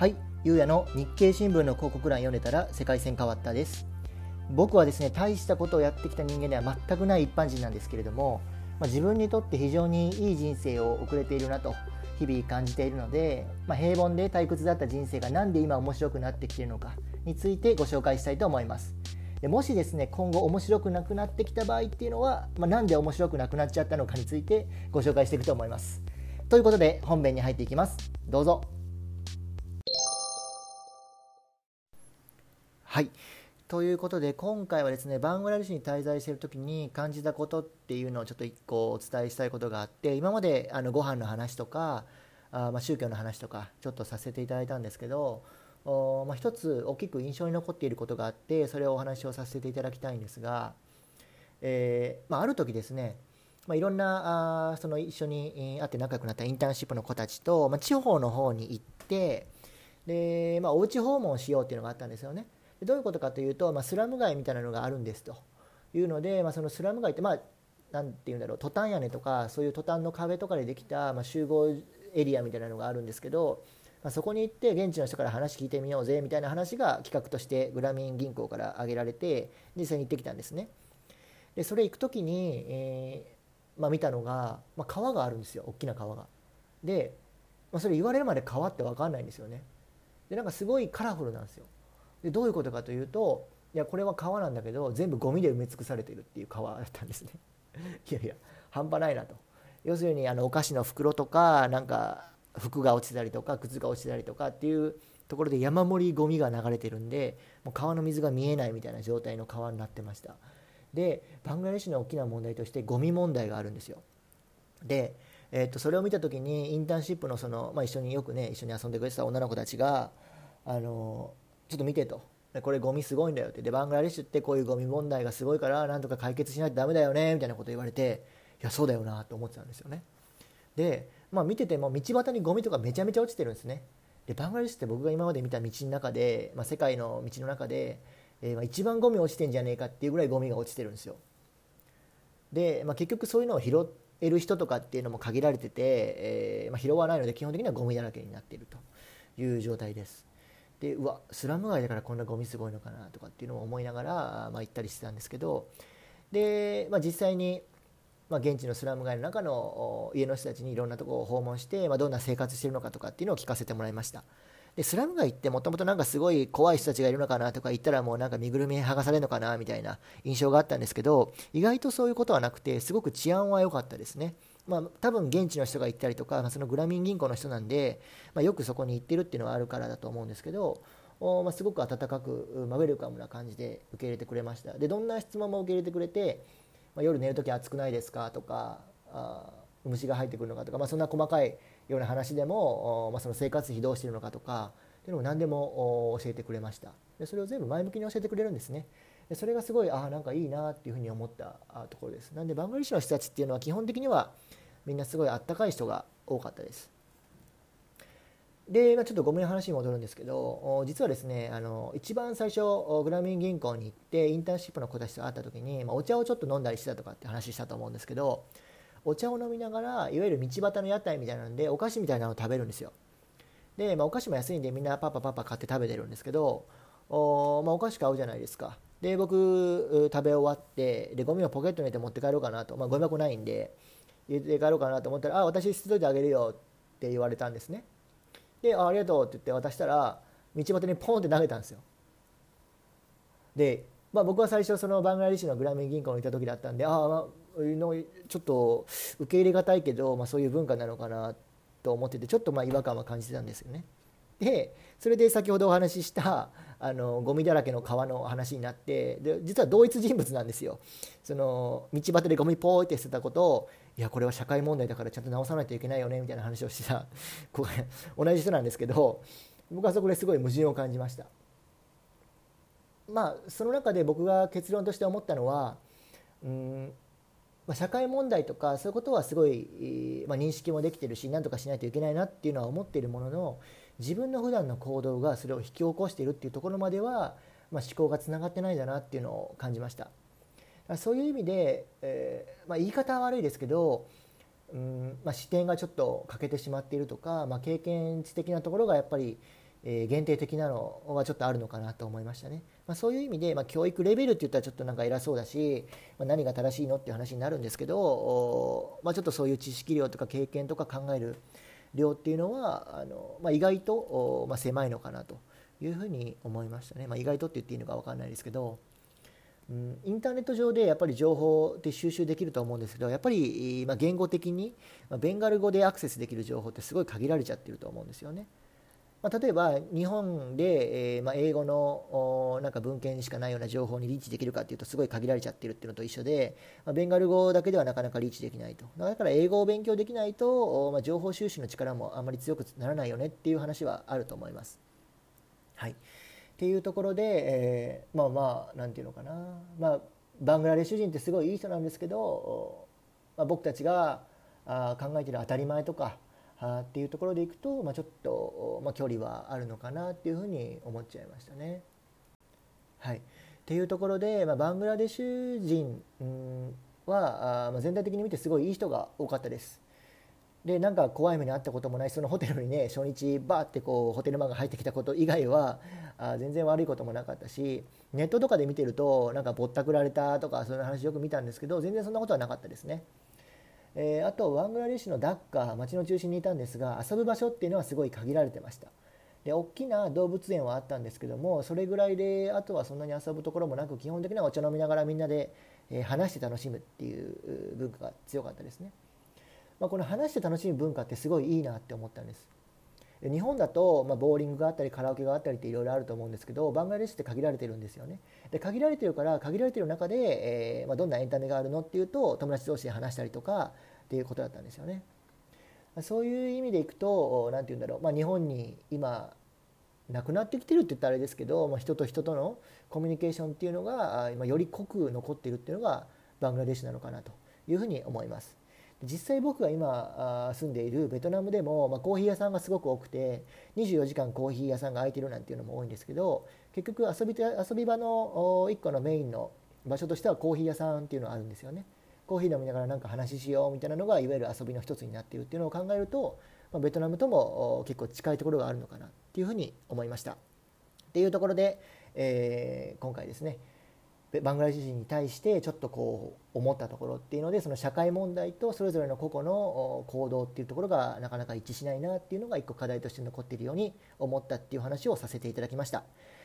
はい、ゆうやの日経新聞の広告欄読んでたら世界線変わったです。僕はですね、大したことをやってきた人間では全くない一般人なんですけれども、自分にとって非常にいい人生を送れているなと日々感じているので、平凡で退屈だった人生がなんで今面白くなってきているのかについてご紹介したいと思います。でもしですね、今後面白くなくなってきた場合っていうのは、なんで面白くなくなっちゃったのかについてご紹介していくと思います。ということで本編に入っていきます。どうぞ。はい、ということで今回はですね、バングラデシュに滞在している時に感じたことっていうのをちょっと一個お伝えしたいことがあって、今までご飯の話とか宗教の話とかちょっとさせていただいたんですけど、一つ大きく印象に残っていることがあって、それをお話をさせていただきたいんですが、ある時ですね、いろんなその一緒に会って仲良くなったインターンシップの子たちと、地方の方に行って、で、お家訪問しようっていうのがあったんですよね。どういうことかというと、スラム街みたいなのがあるんですというので、そのスラム街って、なんていうんだろう、トタン屋根とかそういうトタンの壁とかでできた、集合エリアみたいなのがあるんですけど、そこに行って現地の人から話聞いてみようぜみたいな話が企画としてグラミン銀行から挙げられて、実際に行ってきたんですね。でそれ行く時に、見たのが、川があるんですよ、大きな川が。で、それ言われるまで川って分かんないんですよね。でなんかすごいカラフルなんですよ。でどういうことかというと、いやこれは川なんだけど全部ゴミで埋め尽くされているっていう川だったんですね。いやいや半端ないなと。要するにお菓子の袋とかなんか服が落ちたりとか靴が落ちたりとかっていうところで山盛りゴミが流れてるんで、もう川の水が見えないみたいな状態の川になってました。でバングラデシュの大きな問題としてゴミ問題があるんですよ。で、それを見た時にインターンシップの、その、一緒によくね、一緒に遊んでくれてた女の子たちがちょっと見てと、これゴミすごいんだよって、でバングラデシュってこういうゴミ問題がすごいからなんとか解決しないとダメだよねみたいなこと言われて、いやそうだよなと思ってたんですよね。で、見てても道端にゴミとかめちゃめちゃ落ちてるんですね。でバングラデシュって僕が今まで見た道の中で、世界の道の中で、一番ゴミ落ちてんじゃねえかっていうぐらいゴミが落ちてるんですよ。で、結局そういうのを拾える人とかっていうのも限られてて、拾わないので基本的にはゴミだらけになっているという状態です。でうわスラム街だからこんなゴミすごいのかなとかっていうのを思いながら、行ったりしてたんですけど、で、実際に、現地のスラム街の中の家の人たちにいろんなところを訪問して、どんな生活してるのかとかっていうのを聞かせてもらいました。でスラム街ってもともとなんかすごい怖い人たちがいるのかなとか、行ったらもうなんか身ぐるみ剥がされるのかなみたいな印象があったんですけど、意外とそういうことはなくてすごく治安は良かったですね。多分現地の人が行ったりとか、そのグラミン銀行の人なんで、よくそこに行ってるっていうのはあるからだと思うんですけど、すごく温かく、ウェルカムな感じで受け入れてくれました。でどんな質問も受け入れてくれて、夜寝るとき暑くないですかとか、虫が入ってくるのかとか、そんな細かいような話でも、その生活費どうしてるのかとかっていうのも何でも教えてくれました。でそれを全部前向きに教えてくれるんですね。でそれがすごいなんかいいなっていうふうに思ったところです。なんでバングラデシュの人たちっていうのは基本的にはみんなすごいあったかい人が多かったです。で、ちょっとゴミの話に戻るんですけど、実はですね、一番最初グラミン銀行に行ってインターンシップの子たちと会った時に、お茶をちょっと飲んだりしてたとかって話したと思うんですけど、お茶を飲みながらいわゆる道端の屋台みたいなのでお菓子みたいなのを食べるんですよ。で、お菓子も安いんでみんなパパ買って食べてるんですけど、お菓子買うじゃないですか。で僕食べ終わって、でゴミをポケットに入れて持って帰ろうかなと、ゴミ箱ないんで入れて帰ろうかなと思ったら、私捨てといてあげるよって言われたんですね。で、ありがとうって言って渡したら、道端にポンって投げたんですよ。で、僕は最初そのバングラデシュのグラミン銀行にいた時だったんで、ちょっと受け入れがたいけど、そういう文化なのかなと思ってて、ちょっと違和感は感じてたんですよね。で、それで先ほどお話ししたゴミだらけの川の話になって、で実は同一人物なんですよ。その道端でゴミポーって捨てたことを、いやこれは社会問題だからちゃんと直さないといけないよねみたいな話をしてた子が同じ人なんですけど、僕はそこですごい矛盾を感じました。その中で僕が結論として思ったのは、社会問題とかそういうことはすごい、認識もできてるし、何とかしないといけないなっていうのは思っているものの、自分の普段の行動がそれを引き起こしているっていうところまでは、思考がつながってないんだなっていうのを感じました。そういう意味で、言い方は悪いですけど、視点がちょっと欠けてしまっているとか、経験値的なところがやっぱり限定的なのはちょっとあるのかなと思いましたね。そういう意味で、教育レベルって言ったらちょっとなんか偉そうだし、何が正しいのっていう話になるんですけど、ちょっとそういう知識量とか経験とか考える量っていうのは意外と狭いのかなというふうに思いましたね。意外とって言っていいのか分かんないですけど、インターネット上でやっぱり情報って収集できると思うんですけど、やっぱり言語的にベンガル語でアクセスできる情報ってすごい限られちゃってると思うんですよね。例えば日本で英語のなんか文献にしかないような情報にリーチできるかっていうとすごい限られちゃってるっていうのと一緒で、ベンガル語だけではなかなかリーチできないと。だから英語を勉強できないと情報収集の力もあんまり強くならないよねっていう話はあると思います。はい、っていうところで、なんていうのかな、バングラデシュ人ってすごいいい人なんですけど、僕たちが考えている当たり前とかっていうところでいくと、ちょっと、距離はあるのかなっていうふうに思っちゃいましたね。はい、っていうところで、バングラデシュ人は全体的に見てすごいいい人が多かったです。でなんか怖い目に遭ったこともない、そのホテルにね初日バーってこうホテルマンが入ってきたこと以外は全然悪いこともなかったし、ネットとかで見てるとなんかぼったくられたとかそういう話よく見たんですけど、全然そんなことはなかったですね。あとバングラデシュのダッカ、町の中心にいたんですが、遊ぶ場所っていうのはすごい限られてました。で大きな動物園はあったんですけども、それぐらいであとはそんなに遊ぶところもなく、基本的にはお茶飲みながらみんなで話して楽しむっていう文化が強かったですね。この話して楽しむ文化ってすごいいいなって思ったんです。日本だと、ボーリングがあったりカラオケがあったりっていろいろあると思うんですけど、バングラデシュって限られてるんですよね。で限られてるから、限られてる中で、どんなエンタメがあるのっていうと、友達同士で話したりとかっていうことだったんですよね。そういう意味でいくと、何て言うんだろう、日本に今なくなってきてるって言ったらあれですけど、人と人とのコミュニケーションっていうのが今より濃く残っているっていうのがバングラデシュなのかなというふうに思います。実際僕が今住んでいるベトナムでも、コーヒー屋さんがすごく多くて、24時間コーヒー屋さんが空いてるなんていうのも多いんですけど、結局遊び場の一個のメインの場所としてはコーヒー屋さんっていうのがあるんですよね。コーヒー飲みながらなんか話しようみたいなのがいわゆる遊びの一つになっているっていうのを考えると、ベトナムとも結構近いところがあるのかなっていうふうに思いました。っていうところで、今回ですね、バングラデシュ人に対してちょっとこう思ったところっていうので、その社会問題とそれぞれの個々の行動っていうところがなかなか一致しないなっていうのが一個課題として残っているように思ったっていう話をさせていただきました。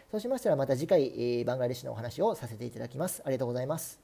そうしましたらまた次回バングラデシュのお話をさせていただきます。ありがとうございます。